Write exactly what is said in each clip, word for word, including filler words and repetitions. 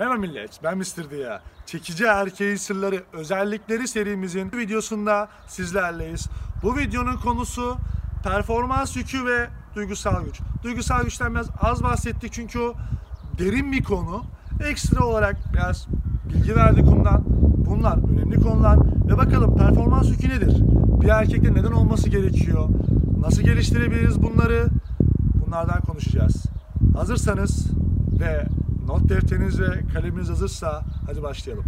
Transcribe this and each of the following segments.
Merhaba millet, ben mister Deya. Çekici erkeğin sırları, özellikleri serimizin videosunda sizlerleyiz. Bu videonun konusu performans yükü ve duygusal güç. Duygusal güçten biraz az bahsettik çünkü o derin bir konu. Ekstra olarak biraz bilgi verdik ondan. Bunlar önemli konular ve bakalım performans yükü nedir? Bir erkekte neden olması gerekiyor? Nasıl geliştirebiliriz bunları? Bunlardan konuşacağız. Hazırsanız ve not defteriniz ve kaleminiz hazırsa hadi başlayalım.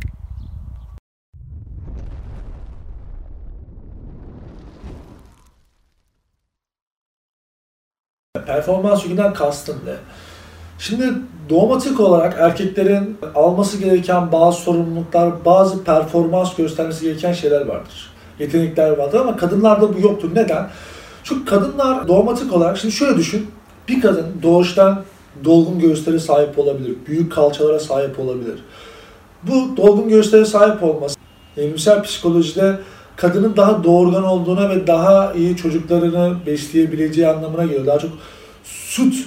Performans yükünden kastım ne? Şimdi doğmatik olarak erkeklerin alması gereken bazı sorumluluklar, bazı performans göstermesi gereken şeyler vardır. Yetenekler vardır ama kadınlarda bu yoktur. Neden? Çünkü kadınlar doğmatik olarak, şimdi şöyle düşün, bir kadın doğuştan dolgun göğüslere sahip olabilir, büyük kalçalara sahip olabilir. Bu dolgun göğüslere sahip olması, evrimsel psikolojide kadının daha doğurgan olduğuna ve daha iyi çocuklarını besleyebileceği anlamına geliyor. Daha çok süt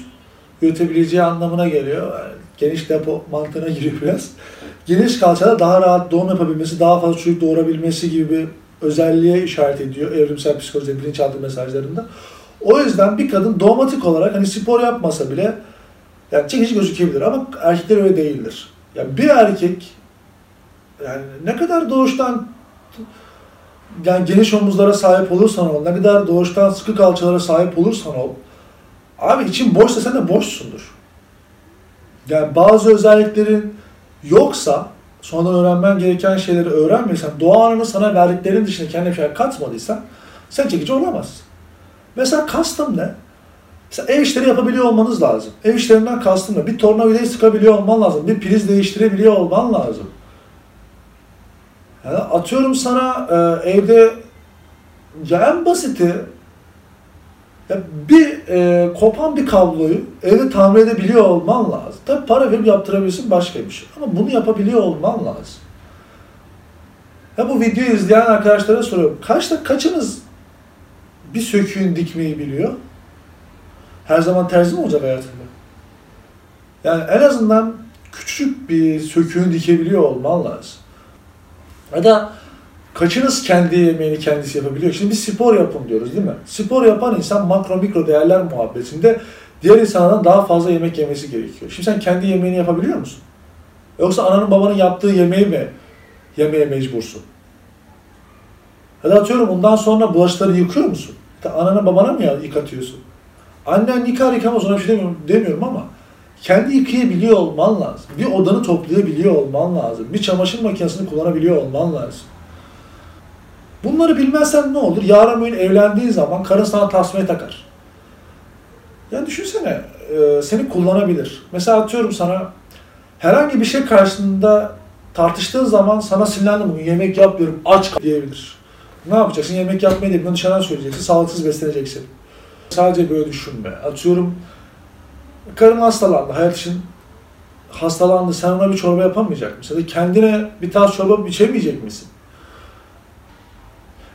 üretebileceği anlamına geliyor. Yani geniş depo mantığına giriyor biraz. Geniş kalçada daha rahat doğum yapabilmesi, daha fazla çocuk doğurabilmesi gibi bir özelliğe işaret ediyor evrimsel psikolojide, bilinçaltı mesajlarında. O yüzden bir kadın doğmatik olarak hani spor yapmasa bile yani çekici gözükebilir ama erkekler öyle değildir. Yani bir erkek yani ne kadar doğuştan yani geniş omuzlara sahip olursan ol, ne kadar doğuştan sıkı kalçalara sahip olursan ol, abi için boşsa sen de boşsundur. Yani bazı özelliklerin yoksa, sonradan öğrenmen gereken şeyleri öğrenmiyorsan, doğa anını sana verdiklerin dışında kendine bir şey katmadıysan sen çekici olamazsın. Mesela kastım ne? Mesela ev işleri yapabiliyor olmanız lazım. Ev işlerinden kastım ne? Bir tornavidayı sıkabiliyor olman lazım. Bir priz değiştirebiliyor olman lazım. Yani atıyorum sana e, evde ya en basiti ya bir e, kopan bir kabloyu evde tamir edebiliyor olman lazım. Tabi para verip yaptırabilirsin, başka bir şey. Ama bunu yapabiliyor olman lazım. Ya bu videoyu izleyen arkadaşlara soruyorum. Kaçta kaçınız bir söküğün dikmeyi biliyor? Her zaman terzi mi olacak hayatında? Yani en azından küçük bir söküğün dikebiliyor olman lazım. Ya da kaçınız kendi yemeğini kendisi yapabiliyor? Şimdi biz spor yapın diyoruz değil mi? Spor yapan insan makro mikro değerler muhabbetinde diğer insanlardan daha fazla yemek yemesi gerekiyor. Şimdi sen kendi yemeğini yapabiliyor musun? Yoksa ananın babanın yaptığı yemeği mi yemeye mecbursun? Ya da atıyorum ondan sonra bulaşıkları yıkıyor musun? Anana babana mı yıkatıyorsun? Annen yıkar yıkamaz ona bir şey demiyorum, demiyorum ama kendi yıkayabiliyor olman lazım. Bir odanı toplayabiliyor olman lazım. Bir çamaşır makinesini kullanabiliyor olman lazım. Bunları bilmezsen ne olur? Yarın bugün evlendiğin zaman karın sana tasmayı takar. Yani düşünsene e, seni kullanabilir. Mesela atıyorum sana herhangi bir şey karşısında tartıştığın zaman sana sinirlendim bugün yemek yapmıyorum aç diyebilir. Ne yapacaksın? Yemek yapmayı da bunu dışarıdan söyleyeceksin. Sağlıksız besleneceksin. Sadece böyle düşünme. Atıyorum karın hastalandı, hayat için hastalandı. Sen ona bir çorba yapamayacak mısın? Ya da kendine bir tas çorba içemeyecek misin?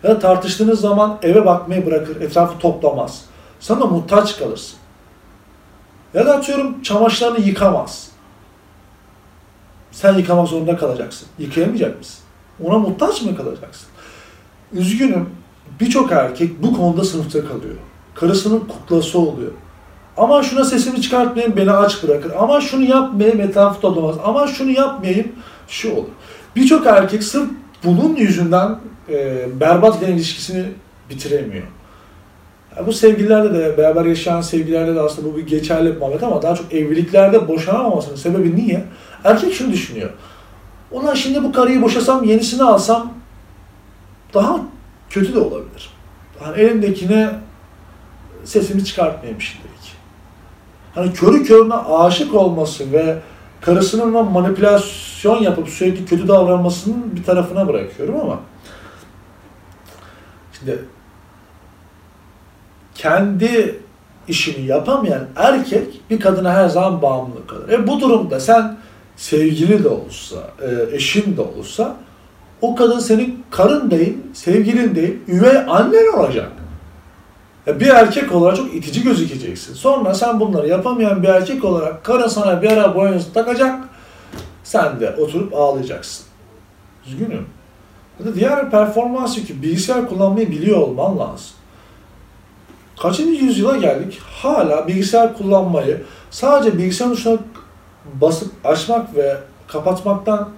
Ya da tartıştığınız zaman eve bakmayı bırakır, etrafı toplamaz. Sana muhtaç kalırsın. Ya da atıyorum çamaşırlarını yıkamaz. Sen yıkamak zorunda kalacaksın. Yıkayamayacak mısın? Ona muhtaç mı kalacaksın? Üzgünüm, birçok erkek bu konuda sınıfta kalıyor. Karısının kuklası oluyor. Aman şuna sesimi çıkartmayayım, beni aç bırakır. Aman şunu yapmayayım, etrafı toplamaz. Aman şunu yapmayayım, şu olur. Birçok erkek sırf bunun yüzünden e, berbat giden ilişkisini bitiremiyor. Yani bu sevgililerde de, beraber yaşayan sevgililerde de aslında bu bir geçerli bir muhabbet ama daha çok evliliklerde boşanamamasının sebebi niye? Erkek şunu düşünüyor. Ulan şimdi bu karıyı boşasam, yenisini alsam daha kötü de olabilir. Yani elimdekine sesimi çıkartmayayım şimdilik. Hani körü körüne aşık olması ve karısının manipülasyon yapıp sürekli kötü davranmasının bir tarafına bırakıyorum ama şimdi kendi işini yapamayan erkek bir kadına her zaman bağımlı kalır. E bu durumda sen sevgili de olsa, eşin de olsa o kadın senin karın değil, sevgilin değil, üvey annen olacak. Bir erkek olarak çok itici gözükeceksin. Sonra sen bunları yapamayan bir erkek olarak karın sana bir ara boynuz takacak. sen de oturup ağlayacaksın. Üzgünüm. Ya da diğer bir performans yükü, bilgisayar kullanmayı biliyor olman lazım. Kaçıncı yüzyıla geldik? Hala bilgisayar kullanmayı sadece bilgisayar tuşuna basıp açmak ve kapatmaktan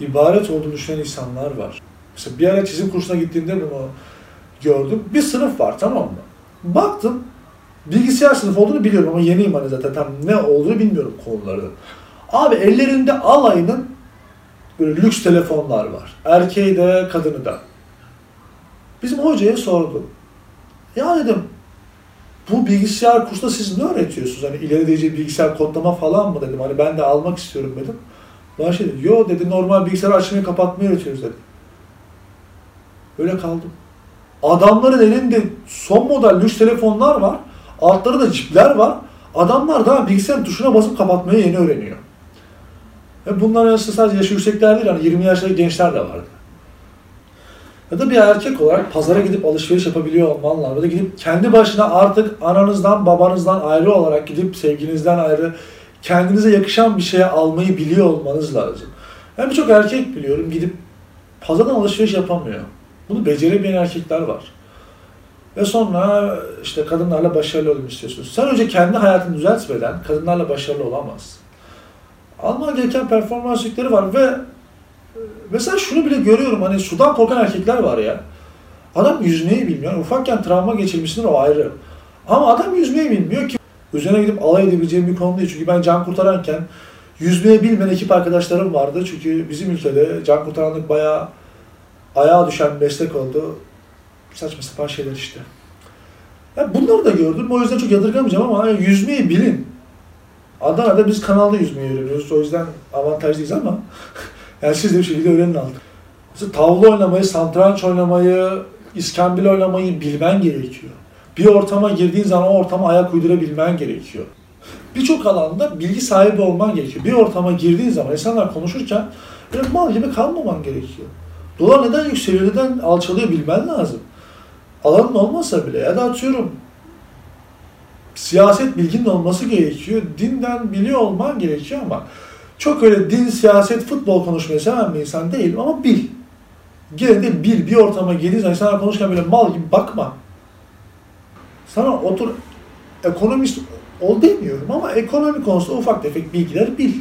ibaret olduğunu düşünen insanlar var. Mesela bir ara çizim kursuna gittiğimde bunu gördüm. Bir sınıf var, tamam mı? Baktım, bilgisayar sınıfı olduğunu biliyorum ama yeniyim hani zaten, tam ne olduğunu bilmiyorum konulardan. Abi ellerinde alayının böyle lüks telefonlar var. Erkeği de kadını da. Bizim hocaya sordum. Ya dedim, bu bilgisayar kursunda siz ne öğretiyorsunuz? Hani ileri diyeceği bilgisayar kodlama falan mı dedim. Hani ben de almak istiyorum dedim. Bana şey dedi, yo dedi, normal bilgisayarı açmayı kapatmayı öğretiyoruz dedi. Öyle kaldım. Adamların elinde son model lüks telefonlar var. Altları da cipler var. Adamlar daha bilgisayarın tuşuna basıp kapatmayı yeni öğreniyor. Ve bunların arasında sadece yaşı yüksekler değil, hani yirmi yaşlı gençler de vardı. Ya da bir erkek olarak pazara gidip alışveriş yapabiliyor olman lazım. Ya da gidip kendi başına artık ananızdan, babanızdan ayrı olarak gidip sevginizden ayrı kendinize yakışan bir şeye almayı biliyor olmanız lazım. Ben birçok erkek biliyorum gidip pazardan alışveriş yapamıyor. Bunu beceremeyen erkekler var. Ve sonra işte kadınlarla başarılı olmak istiyorsunuz. Sen önce kendi hayatını düzeltmeden kadınlarla başarılı olamazsın. Alman gereken performans yükleri var ve mesela şunu bile görüyorum, hani sudan korkan erkekler var ya. Adam yüzmeyi bilmiyor. Ufakken travma geçirmişsin, o ayrı. Ama adam yüzmeyi bilmiyor ki. Üzerine gidip alay edebileceğim bir konu değil. Çünkü ben can kurtaranken yüzmeyi bilmeyen ekip arkadaşlarım vardı. Çünkü bizim ülkede can kurtaranlık bayağı ayağa düşen meslek oldu. Saçma sapan şeyler işte. Yani bunları da gördüm. O yüzden çok yadırgamayacağım ama hani yüzmeyi bilin. Adana'da biz kanalda yüzmeyi öğreniyoruz. O yüzden avantajlıyız ama yani siz de bir şekilde öğrenin artık. Mesela tavla oynamayı, satranç oynamayı, iskambil oynamayı bilmen gerekiyor. Bir ortama girdiğin zaman o ortama ayak uydurabilmen gerekiyor. Birçok alanda bilgi sahibi olman gerekiyor. Bir ortama girdiğin zaman insanlar konuşurken böyle mal gibi kalmaman gerekiyor. Dolar neden yükseliyor, neden alçalıyor bilmen lazım. Alanın olmasa bile ya da atıyorum siyaset bilginin olması gerekiyor. Dinden biliyor olman gerekiyor ama çok öyle din, siyaset, futbol konuşmayı seven bir insan değilim ama bil. Gene de bil, bir ortama girdiğin zaman insanlar konuşurken böyle mal gibi bakma. Sana otur ekonomist ol demiyorum ama ekonomi konusunda ufak tefek bilgiler bil.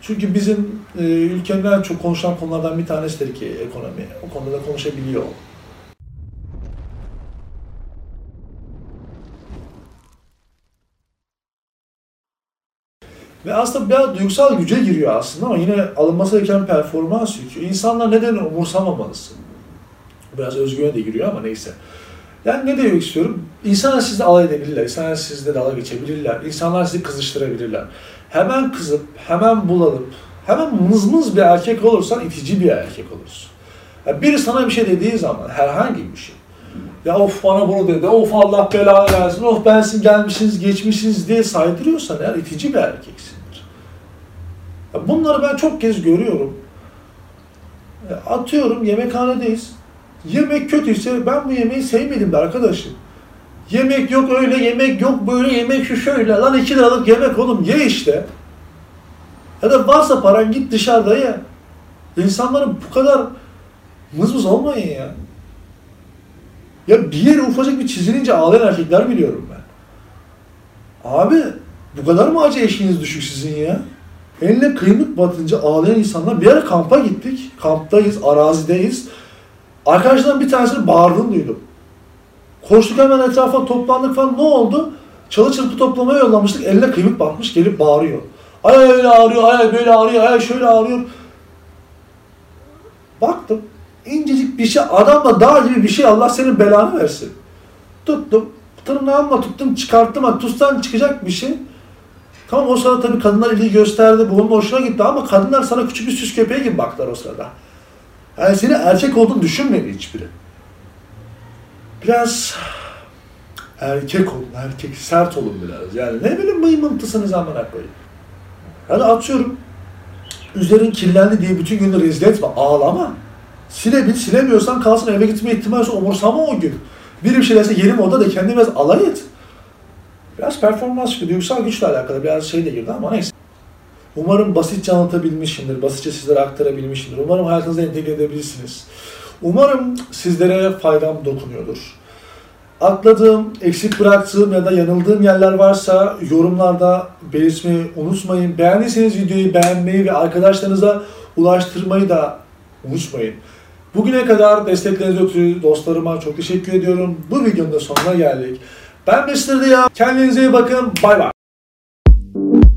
Çünkü bizim e, ülkenin en çok konuşulan konulardan bir tanesidir ki ekonomi. O konuda da konuşabiliyor. Ve aslında biraz duygusal güce giriyor aslında ama yine alınması gereken performans yükü. İnsanlar nedeni umursamamalısın. Biraz özgüvene de giriyor ama neyse. Yani ne demek istiyorum? İnsanlar sizle alay edebilirler, insanlar sizle dalga geçebilirler, insanlar sizi kızıştırabilirler. Hemen kızıp, hemen bulanıp, hemen mızmız bir erkek olursan itici bir erkek olursun. Yani biri sana bir şey dediği zaman, herhangi bir şey. Ya of bana bunu dedi, of Allah belanı versin, of bensin gelmişsiniz, geçmişsiniz diye saydırıyorsan eğer itici bir erkeksindir. Ya bunları ben çok kez görüyorum. Ya atıyorum yemekhanedeyiz. Yemek kötüyse ben bu yemeği sevmedim de arkadaşım. Yemek yok öyle, yemek yok böyle, yemek şu şöyle. Lan iki liralık yemek oğlum ye işte. Ya da varsa paran git dışarıda ye. İnsanların bu kadar mızmız olmayın ya. Ya bir yere ufacık bir çizilince ağlayan erkekler biliyorum ben. Abi bu kadar mı acı eşiğiniz düşük sizin ya? Eline kıymık batınca ağlayan insanlar, bir yere kampa gittik. Kamptayız, arazideyiz. Arkadaşlardan bir tanesini bağırdığını duydum. Koştuk hemen etrafa toplandık falan, ne oldu? Çalı çırpı toplamaya yollamıştık, eline kıymık batmış gelip bağırıyor. Ay öyle ağrıyor, ay böyle ağrıyor, ay şöyle ağrıyor. Baktım, incecik bir şey, adamla dağ gibi bir şey, Allah senin belanı versin. Tuttum, tırnağımla tuttum, çıkarttım, ha, tuzdan çıkacak bir şey. Tamam o sırada tabii kadınlar ilgi gösterdi, bunun hoşuna gitti ama kadınlar sana küçük bir süs köpeği gibi baktılar o sırada. Yani seni erkek olduğunu düşünmedi hiçbiri. Biraz erkek olun, erkek sert olun biraz. Yani ne bileyim mıymıntısınız amına koyayım. Yani atıyorum, üzerin kirlendi diye bütün günü rezil etme, ağlama. Silebil, silemiyorsan kalsın, eve gitme ihtimali olsa umursama o gün. Biri bir şey derse yerim orada da kendini biraz alay et. Biraz performans, duygusal güçle alakalı biraz şey de girdi ama neyse. Umarım basitçe anlatabilmişimdir, basitçe sizlere aktarabilmişimdir. Umarım hayatınıza entegre edebilirsiniz. Umarım sizlere faydam dokunuyordur. Atladığım, eksik bıraktığım ya da yanıldığım yerler varsa yorumlarda belirtmeyi unutmayın. Beğendiyseniz videoyu beğenmeyi ve arkadaşlarınıza ulaştırmayı da unutmayın. Bugüne kadar destekleriniz ötürü dostlarıma çok teşekkür ediyorum. Bu videonun da sonuna geldik. Ben mister Deya. Kendinize iyi bakın. Bay bay.